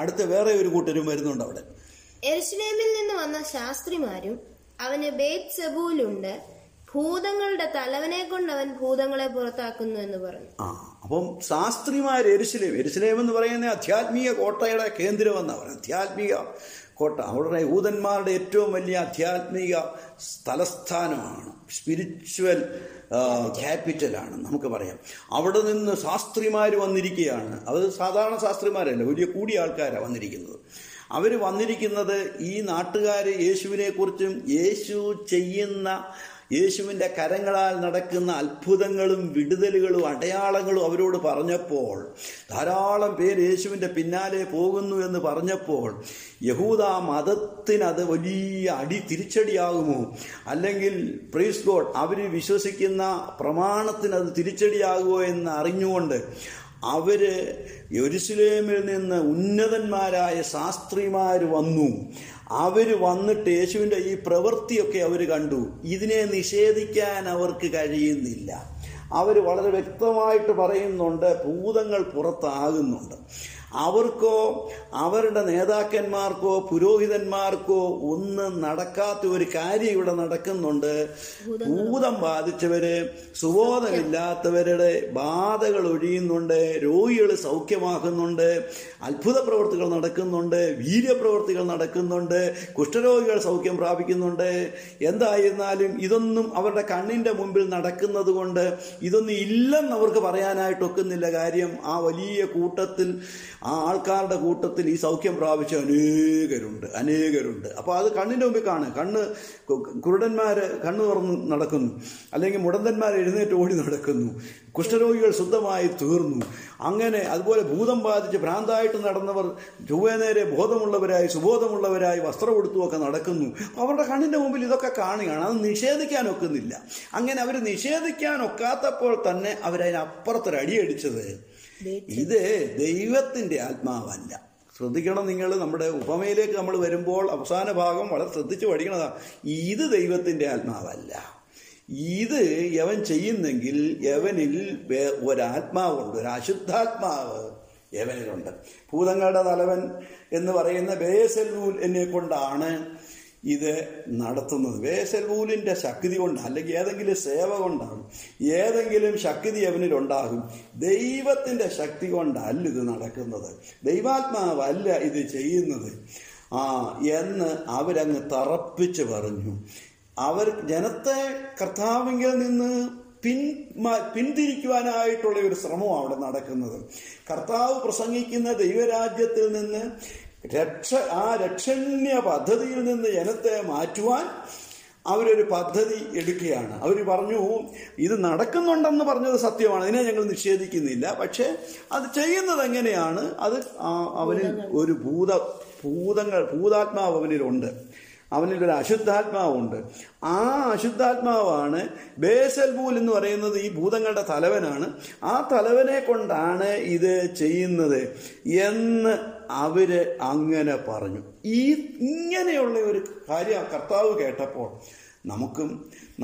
അടുത്ത വേറെ ഒരു കൂട്ടരും വരുന്നുണ്ട്. അവിടെ യെരുശലേമിൽ നിന്ന് വന്ന ശാസ്ത്രിമാരും അവന് ബേത്സെബൂലുണ്ട്, ഭൂതങ്ങളുടെ തലവനെ കൊണ്ട് അവൻ ഭൂതങ്ങളെ പുറത്താക്കുന്നു എന്ന് പറഞ്ഞു. ആ, അപ്പം ശാസ്ത്രിമാർ യെരുശലേം എന്ന് പറയുന്ന ആധ്യാത്മിക കോട്ടയുടെ കേന്ദ്രമെന്നാ പറയുന്നത്. ആധ്യാത്മിക കോട്ട അവരുടെ യൂതന്മാരുടെ ഏറ്റവും വലിയ ആധ്യാത്മിക തലസ്ഥാനമാണ്, സ്പിരിച്വൽ ക്യാപിറ്റലാണ് നമുക്ക് പറയാം. അവിടെ നിന്ന് ശാസ്ത്രിമാർ വന്നിരിക്കുകയാണ്. അവർ സാധാരണ ശാസ്ത്രിമാരല്ല, വലിയ കൂടിയ ആൾക്കാരാണ് വന്നിരിക്കുന്നത്. അവർ വന്നിരിക്കുന്നത് ഈ നാട്ടുകാർ യേശുവിനെക്കുറിച്ചും യേശുവിൻ്റെ കരങ്ങളാൽ നടക്കുന്ന അത്ഭുതങ്ങളും വിടുതലുകളും അടയാളങ്ങളും അവരോട് പറഞ്ഞപ്പോൾ ധാരാളം പേര് യേശുവിൻ്റെ പിന്നാലെ പോകുന്നു എന്ന് പറഞ്ഞപ്പോൾ യഹൂദ മതത്തിനത് വലിയ തിരിച്ചടിയാകുമോ, അല്ലെങ്കിൽ പ്രൈസ് ഗോഡ് അവർ വിശ്വസിക്കുന്ന പ്രമാണത്തിനത് തിരിച്ചടിയാകുമോ എന്ന് അറിഞ്ഞുകൊണ്ട് അവർ യെരുശലേമിൽ നിന്ന് ഉന്നതന്മാരായ ശാസ്ത്രിമാർ വന്നു. അവർ വന്നിട്ട് യേശുവിൻ്റെ ഈ പ്രവൃത്തിയൊക്കെ അവർ കണ്ടു. ഇതിനെ നിഷേധിക്കാൻ അവർക്ക് കഴിയുന്നില്ല. അവർ വളരെ വ്യക്തമായിട്ട് പറയുന്നുണ്ട്, ഭൂതങ്ങൾ പുറത്താകുന്നുണ്ട്. അവർക്കോ അവരുടെ നേതാക്കന്മാർക്കോ പുരോഹിതന്മാർക്കോ ഒന്നും നടക്കാത്ത ഒരു കാര്യം ഇവിടെ നടക്കുന്നുണ്ട്. ഭൂതം ബാധിച്ചവര്, സുബോധമില്ലാത്തവരുടെ ബാധകൾ ഒഴിയുന്നുണ്ട്, രോഗികൾ സൗഖ്യമാക്കുന്നുണ്ട്, അത്ഭുത പ്രവൃത്തികൾ നടക്കുന്നുണ്ട്, വീര്യപ്രവൃത്തികൾ നടക്കുന്നുണ്ട്, കുഷ്ഠരോഗികൾ സൗഖ്യം പ്രാപിക്കുന്നുണ്ട്. എന്തായിരുന്നാലും ഇതൊന്നും അവരുടെ കണ്ണിൻ്റെ മുമ്പിൽ നടക്കുന്നത് കൊണ്ട് ഇതൊന്നും ഇല്ലെന്ന് അവർക്ക് പറയാനായിട്ടൊക്കുന്നില്ല. കാര്യം ആ വലിയ കൂട്ടത്തിൽ, ആ ആൾക്കാരുടെ കൂട്ടത്തിൽ ഈ സൗഖ്യം പ്രാപിച്ച അനേകരുണ്ട്. അപ്പോൾ അത് കണ്ണിൻ്റെ മുമ്പിൽ കാണുക. കുരുടന്മാർ കണ്ണ് തുറന്ന് നടക്കുന്നു, അല്ലെങ്കിൽ മുടന്തന്മാർ എഴുന്നേറ്റ് ഓടി നടക്കുന്നു, കുഷ്ഠരോഗികൾ ശുദ്ധമായി തീർന്നു. അങ്ങനെ അതുപോലെ ഭൂതം ബാധിച്ച് ഭ്രാന്തായിട്ട് നടന്നവർ ചൊവ്വേനേരെ ബോധമുള്ളവരായി സുബോധമുള്ളവരായി വസ്ത്രം ഉടുത്തുമൊക്കെ നടക്കുന്നു. അവരുടെ കണ്ണിൻ്റെ മുമ്പിൽ ഇതൊക്കെ കാണുകയാണ്. അത് നിഷേധിക്കാനൊക്കുന്നില്ല. അങ്ങനെ അവർ നിഷേധിക്കാനൊക്കാത്തപ്പോൾ തന്നെ അവരതിനപ്പുറത്തൊരടിയടിച്ചത് ഇത് ദൈവത്തിൻ്റെ ആത്മാവല്ല. ശ്രദ്ധിക്കണം നിങ്ങൾ. നമ്മുടെ ഉപമയിലേക്ക് നമ്മൾ വരുമ്പോൾ അവസാന ഭാഗം വളരെ ശ്രദ്ധിച്ച് പഠിക്കണതാണ്. ഇത് ദൈവത്തിൻ്റെ ആത്മാവല്ല. ഇത് യവൻ ചെയ്യുന്നെങ്കിൽ യവനിൽ ഒരാത്മാവുണ്ട്, ഒരശുദ്ധാത്മാവ് യവനിലുണ്ട്. ഭൂതങ്ങളുടെ തലവൻ എന്ന് പറയുന്ന ബേസെൽവൂൽ എന്നെ കൊണ്ടാണ് ഇത് നടത്തുന്നത്. ബേസെൽവൂലിൻ്റെ ശക്തി കൊണ്ട്, അല്ലെങ്കിൽ ഏതെങ്കിലും സേവ കൊണ്ടാകും, ഏതെങ്കിലും ശക്തി അവനിലുണ്ടാകും. ദൈവത്തിൻ്റെ ശക്തി കൊണ്ടല്ല ഇത് നടക്കുന്നത്, ദൈവാത്മാവല്ല ഇത് ചെയ്യുന്നത് എന്ന് അവരങ്ങ് തറപ്പിച്ച് പറഞ്ഞു. അവർ ജനത്തെ കർത്താവിങ്കിൽ നിന്ന് പിന്തിരിക്കുവാനായിട്ടുള്ള ഒരു ശ്രമമാണ് അവിടെ നടക്കുന്നത്. കർത്താവ് പ്രസംഗിക്കുന്ന ദൈവരാജ്യത്തിൽ നിന്ന്, ആ രക്ഷണ്യ പദ്ധതിയിൽ നിന്ന് ജനത്തെ മാറ്റുവാൻ അവരൊരു പദ്ധതി എടുക്കുകയാണ്. അവർ പറഞ്ഞു, ഇത് നടക്കുന്നുണ്ടെന്ന് പറഞ്ഞത് സത്യമാണ്, അതിനെ ഞങ്ങൾ നിഷേധിക്കുന്നില്ല. പക്ഷേ അത് ചെയ്യുന്നത് എങ്ങനെയാണ്? അത് അവനിൽ ഒരു ഭൂതാത്മാവ് അവനിലുണ്ട്, അവനിലൊരു അശുദ്ധാത്മാവുണ്ട്. ആ അശുദ്ധാത്മാവാണ് ബേസെൽബൂൽ എന്ന് പറയുന്നത്. ഈ ഭൂതങ്ങളുടെ തലവനാണ്. ആ തലവനെ കൊണ്ടാണ് ഇത് ചെയ്യുന്നത് എന്ന് അവര് അങ്ങനെ പറഞ്ഞു. ഇങ്ങനെയുള്ള ഒരു കാര്യം കർത്താവ് കേട്ടപ്പോൾ നമുക്കും,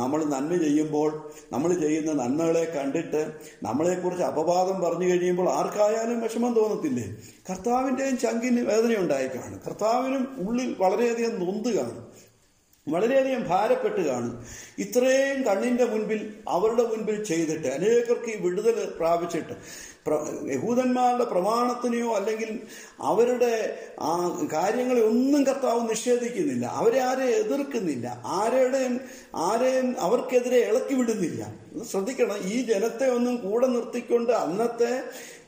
നമ്മൾ നന്മ ചെയ്യുമ്പോൾ നമ്മൾ ചെയ്യുന്ന നന്മകളെ കണ്ടിട്ട് നമ്മളെക്കുറിച്ച് അപവാദം പറഞ്ഞു കഴിയുമ്പോൾ ആർക്കായാലും വിഷമം തോന്നത്തില്ലേ? കർത്താവിൻ്റെയും ചങ്കിന് വേദനയുണ്ടായി കാണും, കർത്താവിനും ഉള്ളിൽ വളരെയധികം നൊന്ത് കാണും, വളരെയധികം ഭാരപ്പെട്ട് കാണും. ഇത്രയും കണ്ണിൻ്റെ മുൻപിൽ, അവരുടെ മുൻപിൽ ചെയ്തിട്ട്, അനേകർക്ക് ഈ വിടുതൽ പ്രാപിച്ചിട്ട്, യഹൂദന്മാരുടെ പ്രമാണത്തിനെയോ അല്ലെങ്കിൽ അവരുടെ ആ കാര്യങ്ങളെ ഒന്നും കർത്താവ് നിഷേധിക്കുന്നില്ല. അവരെ ആരെയും എതിർക്കുന്നില്ല, ആരെയും അവർക്കെതിരെ ഇളക്കി വിടുന്നില്ല. ശ്രദ്ധിക്കണം, ഈ ജനത്തെ ഒന്നും കൂടെ നിർത്തിക്കൊണ്ട് അന്നത്തെ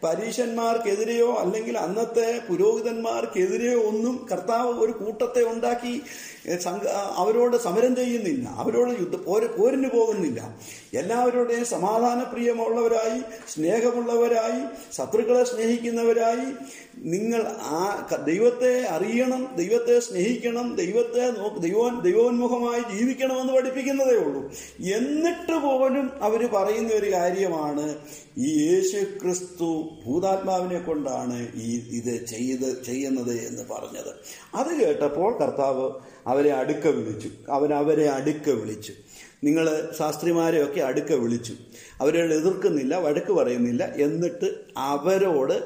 പരീശന്മാർക്കെതിരെയോ അല്ലെങ്കിൽ അന്നത്തെ പുരോഹിതന്മാർക്കെതിരെയോ ഒന്നും കർത്താവ് ഒരു കൂട്ടത്തെ ഉണ്ടാക്കി അവരോട് സമരം ചെയ്യുന്നില്ല, അവരോട് പോരിന് പോകുന്നില്ല. എല്ലാവരുടെയും സമാധാനപ്രിയമുള്ളവരായി, സ്നേഹമുള്ളവരായി, ശത്രുക്കളെ സ്നേഹിക്കുന്നവരായി, നിങ്ങൾ ആ ദൈവത്തെ അറിയണം, ദൈവത്തെ സ്നേഹിക്കണം, ദൈവോന്മുഖമായി ജീവിക്കണമെന്ന് പഠിപ്പിക്കുന്നതേ ഉള്ളൂ. എന്നിട്ട് പോലും അവർ പറയുന്ന ഒരു കാര്യമാണ്, ഈ യേശു ക്രിസ്തു ഭൂതാത്മാവിനെ കൊണ്ടാണ് ഇത് ചെയ്യുന്നത് എന്ന് പറഞ്ഞത്. അത് കേട്ടപ്പോൾ കർത്താവ് അവരെ അടുക്ക വിളിച്ചു. നിങ്ങൾ ശാസ്ത്രിമാരെയൊക്കെ അടുക്ക വിളിച്ചു. അവരോട് എതിർക്കുന്നില്ല, വഴക്ക് പറയുന്നില്ല. എന്നിട്ട് അവരോട്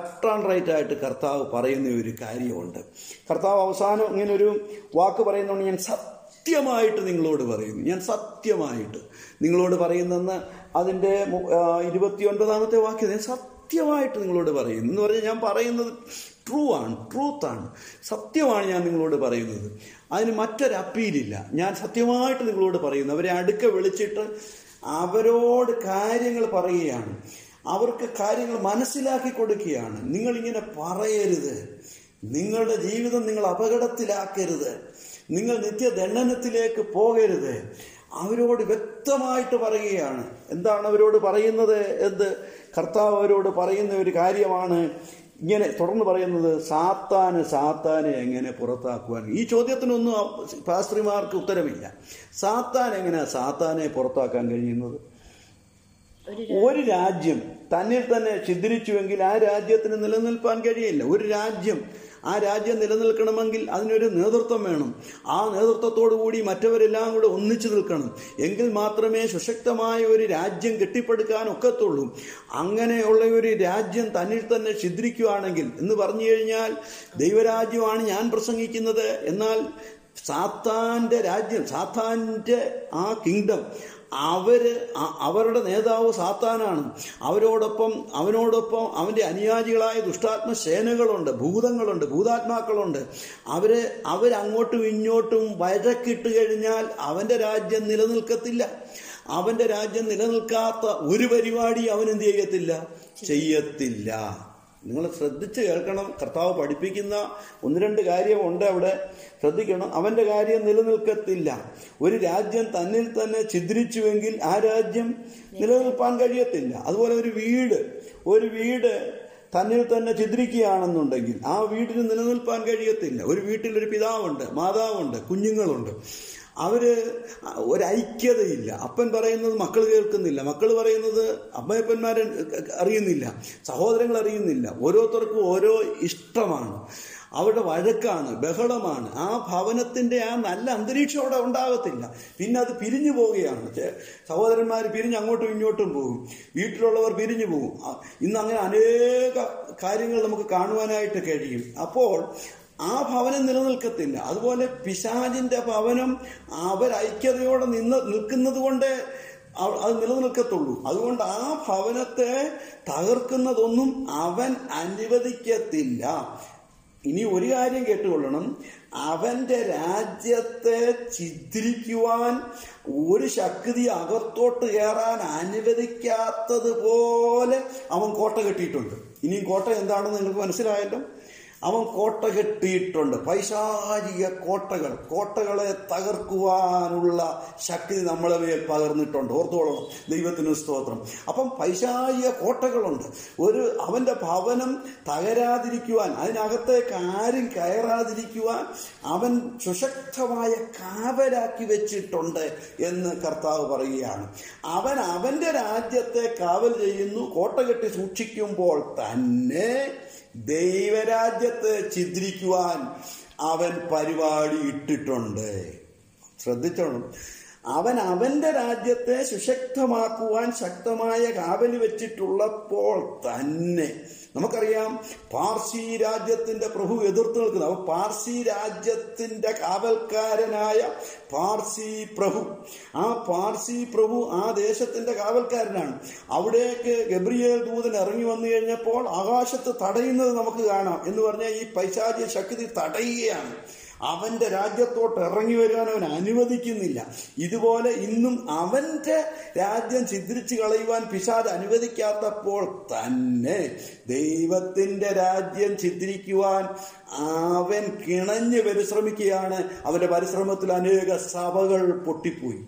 cut and right at Karthav, Parayanu, Rikari under Karthav, Avasano, Ninuru, Waka Parayan, and Satyamite, Ninglod Varin, and Satyamite, Ninglod Varin, Adinde, Idibati under the Waka, and Satyamite, Ninglod Varin, Norjan Parayan, true and truth and Satyamani, and Ninglod Varin. I matter appeal, Yan Satyamite, Ninglod Varin, a very adequate village. Averod Kairingal Parayan, our Kairingal Manasilaki Kodakian, Ningaling in a Parayer, Ningal the Jeeves and Ningal Apagata Tilaker, Ningal Nithia, the Nanatilak Poger there, Averod Vetamai to Parayan, and the Anaverod Parayana the Karta Road Parayan, the Vikariavana, Yen Toronto Parayan, the Sata and Sata and a Portaquan. Each other to know past remark to Teremia. Satan and a Satan, a porta can get in. What did Ajim? Tanithan, Chidrichu and Gilad Ajat and the Lenal Pangadil. What did Ajim? I Rajan the Lenal Kanamangil, another Tomanum. Another Toto Woody, Mataveri Lang would only Chilkan. Engel Matrame, Shektamai, very Rajan, Ketipakan, Okatulu. Angane, Oliveri, Rajan, Tanithan, Chidriku Anagil. In the Varnial, they were Ajuan, Yan Prasangik in the Enal. Satan de Rajin, Satan de our kingdom. Our Neda Satanan, our old upon, our Aniagila, to start my Senegal on the Budangal on the Buddha Makal on the Our Angotu in Yotum, Vajaki to Yadinal, Avenda Rajan, the little Katilla, Avenda Rajan, the little Kata, Urivari, Avenda Yatilla, Sayatilla. Sadichi Elkanum, Katao, Padipikina, Undan the Garia, Wondavada, Sadikana, Avenda Garia, Nilanil Katilla, where it Ajant, Anilton, Chidrichu Engil, Arajim, Nilal Pangariatilla, as well very weird Tanilton, Chidriki Anandagil, our wheat in the Nilal Pangariatilla, very wheat in Ripidavanda, Madavanda, Kunjingalunda. Our Ikea, up and Barano, Makalkanilla, Makalvarano, Abapan Marin Arinilla, Sahodrangal Arinilla, Vorotorku, Oro Istaman, out of Adakan, Behadaman, Havanatin, and Alandrich out of Davatina, Pina the Pirinibogian, Sahodran Mari Pirinango to Inyotumbu, Vitrol over Pirinibu, Inanga, Kiringal Kanwana to Kadi, Apol. Ah, Pavan the Little Katina, as well as Pisaj in the Pavanum, where Ikeod and in the Lukana one day, our little Katulu. I want Ah, Pavanate, Tagarkana donum, Avan, and the Katina. In you worry, I didn't get to Olanum. Avan de Rajate, Chidrikuan, Urishakri, Agatot, Yaran, Anivedikat, the Pole, among quarter titled. In quarter and the other among Kotaget Pete on the Paisha Kotagal, Kotagale, Tagarkua, Nula, Shakti, Namalavi, Pagarnit on Dordo, Livatinus Totram. Upon Paisha Kotagalund, where Avenda Pavanam, Tagara the Rikuan, Ainagata, Karin, Kaira the Rikuan, Aven Sushaktavaya, Kavedaki Vechitonde in Karta Varian. Aven Avenda Ajate, Kavel, Yenu, Kotaget is Uchikum Bolt, Tane. Devarajat Chidrikuan Avan Parivari Titonde. Tradition Avan Avenda Rajate, Sushaktamakuan, Shaktamaya, Avenivitula Portane. Namakariam, Parsi Rajat in the Prohu Edurtulga, Parsi Rajat in the Kavalkaranaya, Parsi Prohu. Ah, Parsi Prohu, ah, they shut in the Kavalkaran. Avade Gabriel do the Narani on the Nepal, Agashat Tadain Namakana, in the Varnay, Paisaji Shakti Tadayan. Avente Rajatot, Rangiveran, and Anivadikinilla. Iduola Indum Avente Rajan Sidrichalivan Pisad, Anivadikata Portane. Devatin the Rajan Sidrikuan Aven Kinanje Verisramikiana, Avada Barisramatanega Sabagal Potipui.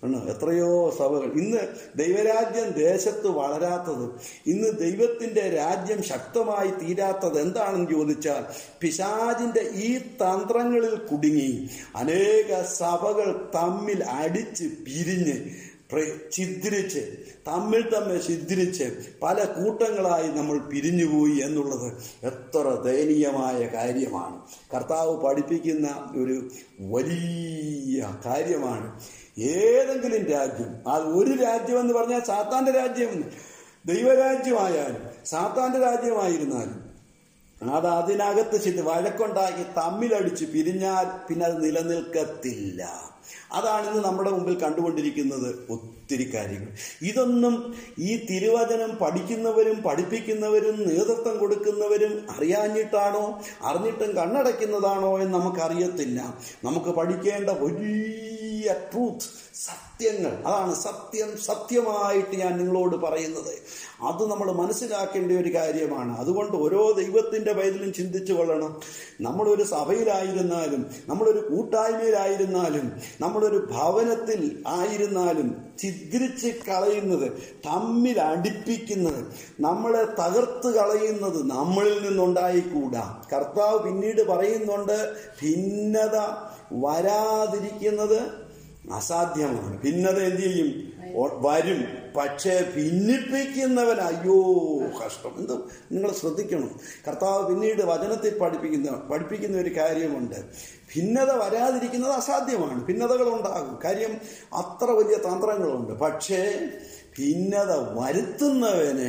Atrayo Sabagal. In the Devarajan, Deshat to Valarata. In the Devatin the Rajam Shaktamai Tidata, then the Anjulicha. Pisaj in the eat Tantrangal Kudingi. Anega Sabagal Tamil Adich Pirine. Chidriche, Tamil Tame Chidriche, Palakutangla, Namal Pirinibu, Yenula, Etora, the Eniamaya, Kairiaman, Kartao Padipikina, Vadia, Kairiaman. Yea, the Gilin Dajim. I would Rajim and the Varna Satan Rajim. The Ivarajimaya, സാത്താന്റെ രാജ്യമായിരുന്നാലും അത് അതിനകത്ത് ചെന്ന് വഴക്കുണ്ടാക്കി തമ്മിലടിച്ച് പിരിഞ്ഞാൽ പിന്നെ അത് നിലനിൽക്കത്തില്ല. അതാണ് ഇന്ന് നമ്മുടെ മുമ്പിൽ കണ്ടുകൊണ്ടിരിക്കുന്നത് ഒത്തിരി കാര്യങ്ങൾ. ഇതൊന്നും ഈ തിരുവചനം പഠിക്കുന്നവരും പഠിപ്പിക്കുന്നവരും നേതൃത്വം കൊടുക്കുന്നവരും അറിയാഞ്ഞിട്ടാണോ അറിഞ്ഞിട്ടും കണ്ണടയ്ക്കുന്നതാണോ എന്ന് നമുക്കറിയത്തില്ല. നമുക്ക് പഠിക്കേണ്ട വലിയ ട്രൂത്ത്, സത്യങ്ങൾ. അതാണ് സത്യം, സത്യമായിട്ട് ഞാൻ നിങ്ങളോട് പറയുന്നത്. അത് നമ്മൾ മനസ്സിലാക്കേണ്ട ഒരു കാര്യമാണ്. അതുകൊണ്ട് ഓരോ ദൈവത്തിൻ്റെ പേരിലും ചിന്തിച്ചു കൊള്ളണം. നമ്മളൊരു സഭയിലായിരുന്നാലും നമ്മളൊരു കൂട്ടായ്മയിലായിരുന്നാലും നമ്മളൊരു ഭവനത്തിൽ ആയിരുന്നാലും ചിദ്രിച്ച് കളയുന്നത്, തമ്മിൽ അടിപ്പിക്കുന്നത്, നമ്മളെ തകർത്ത് കളയുന്നത് നമ്മളിൽ നിന്നുണ്ടായിക്കൂടാ. കർത്താവ് പിന്നീട് പറയുന്നുണ്ട്, ഭിന്നത വരാതിരിക്കുന്നത് അസാധ്യമാണ്. ഭിന്നത എന്ത് ചെയ്യും? വരും. പക്ഷേ ഭിന്നിപ്പിക്കുന്നവൻ അയ്യോ കഷ്ടം. എന്ത് നിങ്ങൾ ശ്രദ്ധിക്കണം. കർത്താവ് പിന്നീട് വചനത്തിൽ പഠിപ്പിക്കുന്ന ഒരു കാര്യമുണ്ട്. ഭിന്നത വരാതിരിക്കുന്നത് അസാധ്യമാണ്. ഭിന്നതകളുണ്ടാകും, കാര്യം അത്ര വലിയ തന്ത്രങ്ങളുണ്ട്. പക്ഷേ ഭിന്നത വരുത്തുന്നവന്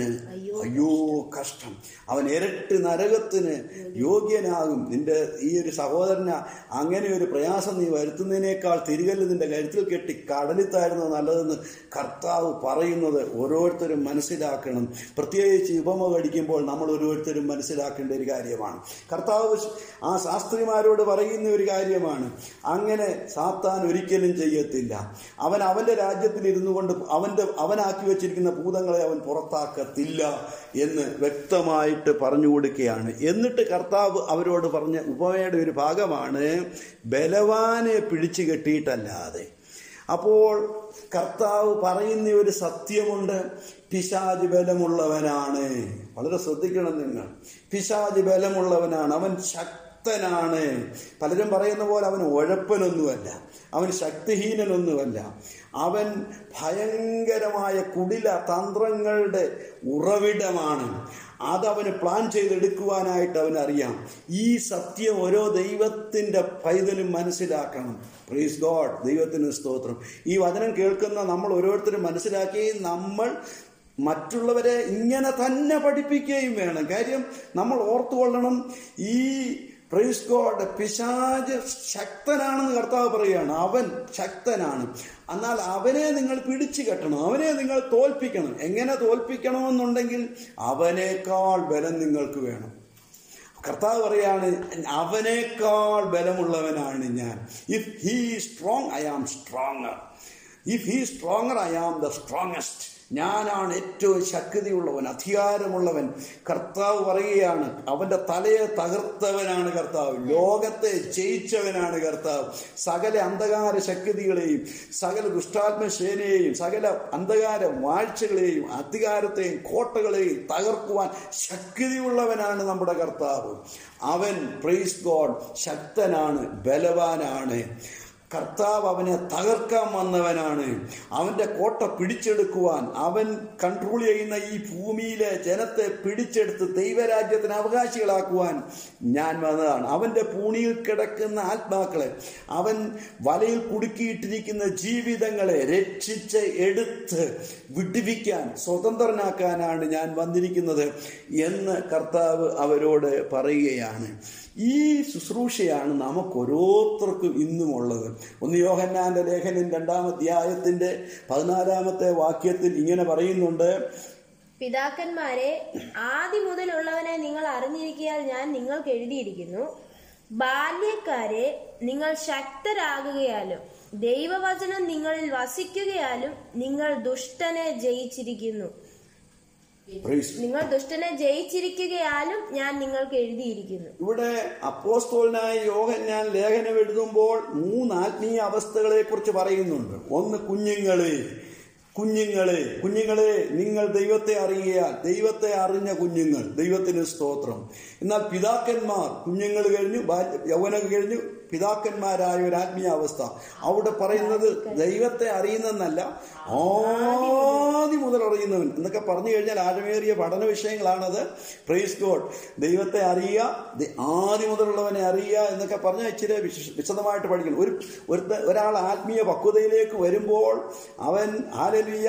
അയ്യോ കഷ്ടം, അവൻ ഇരട്ടി നരകത്തിന് യോഗ്യനാകും. നിന്റെ ഈ ഒരു സഹോദരന് അങ്ങനെ ഒരു പ്രയാസം നീ വരുത്തുന്നതിനേക്കാൾ തിരികല്ല് നിന്റെ കരുത്തിൽ കെട്ടി കടലിത്തായിരുന്നത് നല്ലതെന്ന് കർത്താവ് പറയുന്നത് ഓരോരുത്തരും മനസ്സിലാക്കണം. പ്രത്യേകിച്ച് ഉപമ കടിക്കുമ്പോൾ നമ്മൾ ഓരോരുത്തരും മനസ്സിലാക്കേണ്ട ഒരു കാര്യമാണ്. കർത്താവ് ആ ശാസ്ത്രിമാരോട് പറയുന്ന ഒരു കാര്യമാണ്, അങ്ങനെ സാത്താൻ ഒരിക്കലും ചെയ്യത്തില്ല. അവൻ അവൻ്റെ രാജ്യത്തിൽ ഇരുന്നു കൊണ്ട് അവനാക്കി വെച്ചിരിക്കുന്ന ഭൂതങ്ങളെ അവൻ പുറത്താക്കത്തില്ല എന്ന് വ്യക്തമായിട്ട് പറഞ്ഞു കൊടുക്കുകയാണ്. എന്നിട്ട് കർത്താവ് അവരോട് പറഞ്ഞ ഉപമയുടെ ഒരു ഭാഗമാണ് ബലവാനെ പിടിച്ചു കെട്ടിയിട്ടല്ലാതെ. അപ്പോൾ കർത്താവ് പറയുന്ന ഒരു സത്യമുണ്ട്, പിശാച് ബലമുള്ളവനാണ്. വളരെ ശ്രദ്ധിക്കണം നിങ്ങൾ. പിശാച് ബലമുള്ളവനാണ്, അവൻ ശക്തനാണ്. പലരും പറയുന്ന പോലെ അവൻ ഉഴപ്പനൊന്നുമല്ല, അവൻ ശക്തിഹീനനൊന്നുമല്ല. അവൻ ഭയങ്കരമായ കുടില തന്ത്രങ്ങളുടെ ഉറവിടമാണ്. അതവന് പ്ലാൻ ചെയ്തെടുക്കുവാനായിട്ട് അവനറിയാം. ഈ സത്യം ഓരോ ദൈവത്തിൻ്റെ പൈതലും മനസ്സിലാക്കണം. പ്രൈസ് ഗോഡ്, ദൈവത്തിന് സ്തോത്രം. ഈ വചനം കേൾക്കുന്ന നമ്മൾ ഓരോരുത്തരും മനസ്സിലാക്കി നമ്മൾ മറ്റുള്ളവരെ ഇങ്ങനെ തന്നെ പഠിപ്പിക്കുകയും വേണം. കാര്യം നമ്മൾ ഓർത്തുകൊള്ളണം, ഈ പ്രൈസ് ഗോഡ് പിശാച് ശക്തനാണെന്ന് കർത്താവ് പറയുകയാണ്. അവൻ ശക്തനാണ്, എന്നാൽ അവനെ നിങ്ങൾ പിടിച്ചു കെട്ടണം, അവനെ നിങ്ങൾ തോൽപ്പിക്കണം. എങ്ങനെ തോൽപ്പിക്കണമെന്നുണ്ടെങ്കിൽ അവനേക്കാൾ ബലം നിങ്ങൾക്ക് വേണം. കർത്താവ് പറയാണ്, അവനേക്കാൾ ബലമുള്ളവനാണ് ഞാൻ. If he strong I am stronger, if he stronger I am the strongest. ഞാനാണ് ഏറ്റവും ശക്തിയുള്ളവൻ, അധികാരമുള്ളവൻ. കർത്താവ് പറയുകയാണ്, അവൻ്റെ തലയെ തകർത്തവനാണ് കർത്താവ്, ലോകത്തെ ജയിച്ചവനാണ് കർത്താവ്. സകല അന്ധകാര ശക്തികളെയും സകല ദുഷ്ടാത്മസേനയെയും സകല അന്ധകാര വാഴ്ചകളെയും അധികാരത്തെയും കോട്ടകളെയും തകർക്കുവാൻ ശക്തിയുള്ളവനാണ് നമ്മുടെ കർത്താവ്. അവൻ പ്രൈസ് ഗോഡ് ശക്തനാണ്, ബലവാനാണ്. കർത്താവ് അവനെ തകർക്കാൻ വന്നവനാണ്. അവൻ്റെ കോട്ട പിടിച്ചെടുക്കുവാൻ, അവൻ കൺട്രോൾ ചെയ്യുന്ന ഈ ഭൂമിയിലെ ജനത്തെ പിടിച്ചെടുത്ത് ദൈവരാജ്യത്തിന് അവകാശികളാക്കുവാൻ ഞാൻ വന്നതാണ്. അവൻ്റെ പൂണിയിൽ കിടക്കുന്ന ആത്മാക്കളെ, അവൻ വലയിൽ കുടുക്കിയിട്ടിരിക്കുന്ന ജീവിതങ്ങളെ രക്ഷിച്ച് എടുത്ത് വിടുവിക്കാൻ, സ്വതന്ത്രനാക്കാനാണ് ഞാൻ വന്നിരിക്കുന്നത് എന്ന് കർത്താവ് അവരോട് പറയുകയാണ്. ഈ ശുശ്രൂഷയാണ് നമുക്ക് ഓരോരുത്തർക്കും ഇന്നും ഉള്ളത്. ഒന്ന് യോഹന്നാന്റെ ലേഖനം 2-ാം അധ്യായത്തിന്റെ 14-മത്തെ വാക്യത്തിൽ ഇങ്ങനെ പറയുന്നുണ്ട്, പിതാക്കന്മാരെ, ആദി മുതലുള്ളവനെ നിങ്ങൾ അറിഞ്ഞിരിക്കയാൽ ഞാൻ നിങ്ങൾക്ക് എഴുതിയിരിക്കുന്നു. ബാല്യക്കാരെ, നിങ്ങൾ ശക്തരാകുകയാലും ദൈവവചനം നിങ്ങളിൽ വസിക്കുകയാലും നിങ്ങൾ ദുഷ്ടനെ ജയിച്ചിരിക്കുന്നു. നിങ്ങൾ ദുഷ്ടനെ ജയിച്ചിരിക്കുകയാലും ഞാൻ നിങ്ങൾക്ക് എഴുതിയിരിക്കുന്നു. ഇവിടെ അപ്പോസ്തലനായ യോഹന്നാൻ ലേഖനം എഴുതുമ്പോൾ 3 ആത്മീയ അവസ്ഥകളെ കുറിച്ച് പറയുന്നുണ്ട്. ഒന്ന്, കുഞ്ഞുങ്ങളെ നിങ്ങൾ ദൈവത്തെ അറിയാൽ, ദൈവത്തെ അറിഞ്ഞ കുഞ്ഞുങ്ങൾ, ദൈവത്തിന് സ്തോത്രം. എന്നാൽ പിതാക്കന്മാർ, കുഞ്ഞുങ്ങൾ കഴിഞ്ഞു, യൗവനം കഴിഞ്ഞു, പിതാക്കന്മാരായ ഒരു ആത്മീയാവസ്ഥ അവിടെ പറയുന്നത് ദൈവത്തെ അറിയുന്നതെന്നല്ല, ആദ്യം മുതൽ അറിയുന്നവൻ എന്നൊക്കെ പറഞ്ഞു കഴിഞ്ഞാൽ ആഴമേറിയ പഠന വിഷയങ്ങളാണത്. Praise God. ദൈവത്തെ അറിയുക, ആദ്യം മുതലുള്ളവനെ അറിയുക എന്നൊക്കെ പറഞ്ഞാൽ ഇച്ചിരി വിശദമായിട്ട് പഠിക്കണം. ഒരാൾ ആത്മീയ പക്വതയിലേക്ക് വരുമ്പോൾ അവൻ ഹല്ലേലൂയ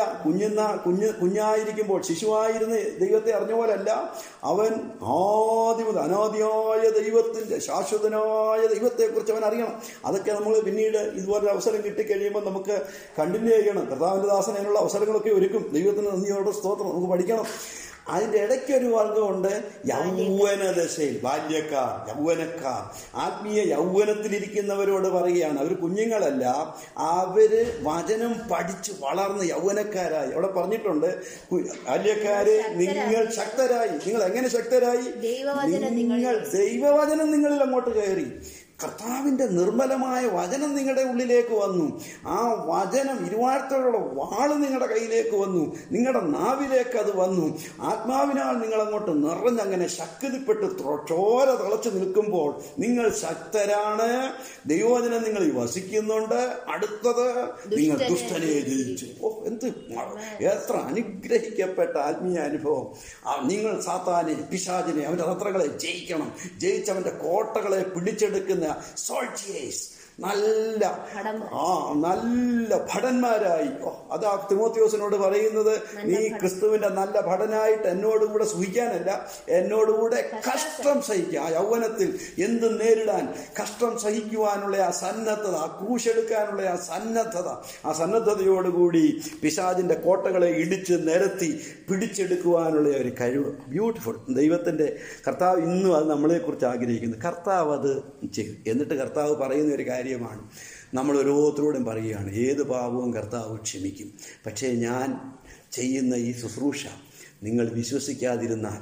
കുഞ്ഞായിരിക്കുമ്പോൾ ശിശുവായിരുന്ന ദൈവത്തെ അറിഞ്ഞ പോലല്ല, അവൻ ആദ്യം മുതൽ അനാദിയായ ദൈവത്തിൻ്റെ ശാശ്വതനായ ദൈവത്തെക്കുറിച്ച് അവൻ അറിയണം. അതൊക്കെ നമ്മൾ പിന്നീട് ഇതുപോലൊരു അവസരം കിട്ടിക്കഴിയുമ്പോൾ നമുക്ക് കണ്ടിന്യൂ ചെയ്യണം. കർത്താവിൻ്റെ ദാസൻ അതിനുള്ള അവസരങ്ങളൊക്കെ ഒരുക്കും. ദൈവത്തിന് നന്ദിയോടെ സ്തോത്രം. നമുക്ക് പഠിക്കണം. അതിൻ്റെ ഇടയ്ക്കൊരു വർഗമുണ്ട് യൗവന ദശയിൽ, ബാല്യക്കാർ, യൗവനക്കാർ. ആത്മീയ യൗവനത്തിലിരിക്കുന്നവരോട് പറയുകയാണ്, അവർ കുഞ്ഞുങ്ങളല്ല, അവർ വചനം പഠിച്ച് വളർന്ന് യൗവനക്കാരായി. അവിടെ പറഞ്ഞിട്ടുണ്ട്, ബാല്യക്കാരെ നിങ്ങൾ ശക്തരായി. നിങ്ങൾ എങ്ങനെ ശക്തരായി? നിങ്ങൾ ദൈവവചനം നിങ്ങളിൽ അങ്ങോട്ട് കയറി, കർത്താവിൻ്റെ നിർമ്മലമായ വചനം നിങ്ങളുടെ ഉള്ളിലേക്ക് വന്നു. ആ വചനം ഇരുവാഴ്ത്തവരുടെ വാള് നിങ്ങളുടെ കയ്യിലേക്ക് വന്നു, നിങ്ങളുടെ നാവിലേക്ക് അത് വന്നു. ആത്മാവിനാൽ നിങ്ങളങ്ങോട്ട് നിറഞ്ഞങ്ങനെ ശക്തിപ്പെട്ട് ചോര തിളച്ച് നിൽക്കുമ്പോൾ നിങ്ങൾ ശക്തരാണ്. ദൈവവചനം നിങ്ങൾ വസിക്കുന്നുണ്ട്. അടുത്തത് നിങ്ങൾ ദുഷ്ടനെ ജയിച്ചു. ഓ, എന്ത് എത്ര അനുഗ്രഹിക്കപ്പെട്ട ആത്മീയ അനുഭവം! നിങ്ങൾ സാത്താനെ, പിശാചിനെ, അവൻ്റെ തന്ത്രങ്ങളെ ജയിക്കണം. ജയിച്ചവൻ്റെ കോട്ടകളെ പിടിച്ചെടുക്കുന്ന സോൾജിയേഴ്സ്, നല്ല ഭടന്മാരായി. അതാ തിമോത്തിയോസിനോട് പറയുന്നത്, നീ ക്രിസ്തുവിന്റെ നല്ല ഭടനായിട്ട് എന്നോടുകൂടെ സുഖിക്കാനല്ല, എന്നോടുകൂടെ കഷ്ടം സഹിക്കുക. ആ യൗവനത്തിൽ എന്തും നേരിടാൻ കഷ്ടം സഹിക്കുവാനുള്ള ആ സന്നദ്ധത, ആ ക്രൂശെടുക്കാനുള്ള ആ സന്നദ്ധത, ആ സന്നദ്ധതയോടുകൂടി പിശാചിന്റെ കോട്ടകളെ ഇടിച്ച് നിരത്തി പിടിച്ചെടുക്കുവാനുള്ള ഒരു കഴിവ്. ബ്യൂട്ടിഫുൾ. ദൈവത്തിന്റെ കർത്താവ് ഇന്നും അത് നമ്മളെക്കുറിച്ച് ആഗ്രഹിക്കുന്നു. കർത്താവ് അത് ചെയ്തു. എന്നിട്ട് കർത്താവ് പറയുന്ന ഒരു കാര്യമാണ് നമ്മൾ ഓരോരുത്തരോടും പറയുകയാണ്, ഏത് പാപവും കർത്താവ് ക്ഷമിക്കും. പക്ഷേ ഞാൻ ചെയ്യുന്ന ഈ ശുശ്രൂഷ നിങ്ങൾ വിശ്വസിക്കാതിരുന്നാൽ,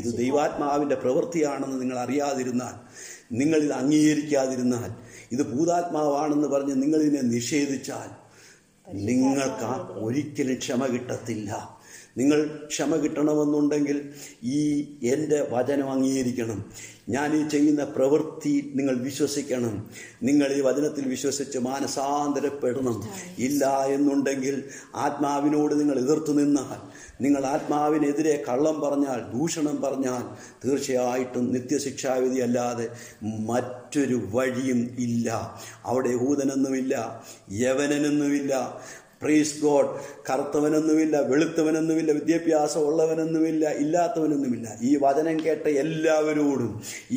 ഇത് ദൈവാത്മാവിൻ്റെ പ്രവൃത്തിയാണെന്ന് നിങ്ങൾ അറിയാതിരുന്നാൽ, നിങ്ങളിത് അംഗീകരിക്കാതിരുന്നാൽ, ഇത് ഭൂതാത്മാവാണെന്ന് പറഞ്ഞ് നിങ്ങളിതിനെ നിഷേധിച്ചാൽ നിങ്ങൾക്ക് ഒരിക്കലും ക്ഷമ കിട്ടത്തില്ല. നിങ്ങൾ ക്ഷമ കിട്ടണമെന്നുണ്ടെങ്കിൽ ഈ എൻ്റെ വചനം അംഗീകരിക്കണം. ഞാൻ ഈ ചെയ്യുന്ന പ്രവൃത്തി നിങ്ങൾ വിശ്വസിക്കണം. നിങ്ങൾ ഈ വചനത്തിൽ വിശ്വസിച്ച് മാനസാന്തരപ്പെടണം. ഇല്ല എന്നുണ്ടെങ്കിൽ ആത്മാവിനോട് നിങ്ങൾ എതിർത്തു നിന്നാൽ, നിങ്ങൾ ആത്മാവിനെതിരെ കള്ളം പറഞ്ഞാൽ, ദൂഷണം പറഞ്ഞാൽ, തീർച്ചയായിട്ടും നിത്യശിക്ഷാവിധി അല്ലാതെ മറ്റൊരു വഴിയും ഇല്ല. അവിടെ യഹൂദനെന്നുമില്ല, യവനനെന്നുമില്ല, പ്രൈസ് ഗോഡ്, കറുത്തവനൊന്നുമില്ല, വെളുത്തവനൊന്നുമില്ല, വിദ്യാഭ്യാസം ഉള്ളവനൊന്നുമില്ല, ഇല്ലാത്തവനൊന്നുമില്ല. ഈ വചനം കേട്ട എല്ലാവരോടും,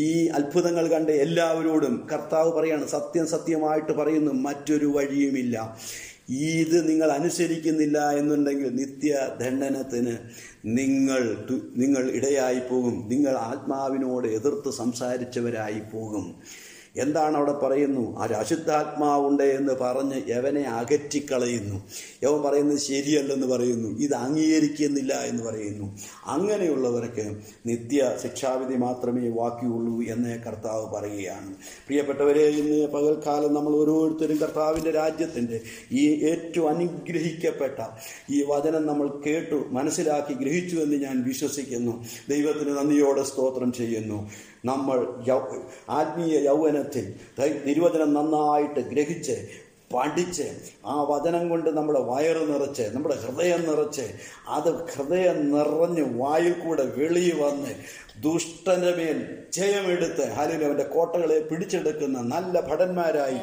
ഈ അത്ഭുതങ്ങൾ കണ്ട എല്ലാവരോടും കർത്താവ് പറയാണ്, സത്യം സത്യമായിട്ട് പറയുന്നു, മറ്റൊരു വഴിയുമില്ല. ഇത് നിങ്ങൾ അനുസരിക്കുന്നില്ല എന്നുണ്ടെങ്കിൽ നിത്യദണ്ഡനത്തിന് നിങ്ങൾ ഇടയായി പോകും. നിങ്ങൾ ആത്മാവിനോട് എതിർത്ത് സംസാരിച്ചവരായി പോകും. എന്താണ് അവിടെ പറയുന്നു? ആ അശുദ്ധാത്മാവുണ്ട് എന്ന് പറഞ്ഞ് യവനെ അകറ്റിക്കളയുന്നു. യവൻ പറയുന്നത് ശരിയല്ലെന്ന് പറയുന്നു, ഇത് അംഗീകരിക്കുന്നില്ല എന്ന് പറയുന്നു. അങ്ങനെയുള്ളവർക്ക് നിത്യ ശിക്ഷാവിധി മാത്രമേ ബാക്കിയുള്ളൂ എന്ന് കർത്താവ് പറയുകയാണ്. പ്രിയപ്പെട്ടവരെ, ഇന്ന് പകൽക്കാലം നമ്മൾ ഓരോരുത്തരും കർത്താവിൻ്റെ രാജ്യത്തിൻ്റെ ഈ ഏറ്റവും അനുഗ്രഹിക്കപ്പെട്ട ഈ വചനം നമ്മൾ കേട്ടു, മനസ്സിലാക്കി, ഗ്രഹിച്ചു എന്ന് ഞാൻ വിശ്വസിക്കുന്നു. ദൈവത്തിന് നന്ദിയോടെ സ്തോത്രം ചെയ്യുന്നു. നമ്മൾ ആത്മീയ യൗവനത്തിൽ തിരുവചനം നന്നായിട്ട് ഗ്രഹിച്ച് പഠിച്ച്, ആ വചനം കൊണ്ട് നമ്മുടെ വയറ് നിറച്ച്, നമ്മുടെ ഹൃദയം നിറച്ച്, അത് ഹൃദയം നിറഞ്ഞ് വായിൽ കൂടെ വെളിയിൽ വന്ന് ദുഷ്ടന്റെ മേൽ ജയമെടുത്ത് ഹല്ലേലൂയ അവൻ്റെ കോട്ടകളെ പിടിച്ചെടുക്കുന്ന നല്ല ഭടന്മാരായി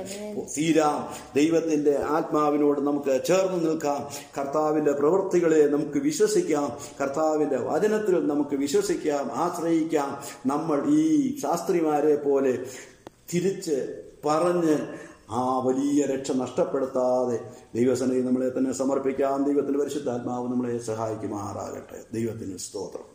തീരാം. ദൈവത്തിൻ്റെ ആത്മാവിനോട് നമുക്ക് ചേർന്ന് നിൽക്കാം. കർത്താവിൻ്റെ പ്രവൃത്തികളെ നമുക്ക് വിശ്വസിക്കാം. കർത്താവിൻ്റെ വചനത്തിൽ നമുക്ക് വിശ്വസിക്കാം, ആശ്രയിക്കാം. നമ്മൾ ഈ ശാസ്ത്രിമാരെ പോലെ തിരിച്ച് പറഞ്ഞ് ആ വലിയ രക്ഷ നഷ്ടപ്പെടുത്താതെ ദൈവസന്നിധി നമ്മളെ തന്നെ സമർപ്പിക്കാം. ദൈവത്തിൻ്റെ പരിശുദ്ധാത്മാവ് നമ്മളെ സഹായിക്കുമാറാകട്ടെ. ദൈവത്തിന് സ്തോത്രം.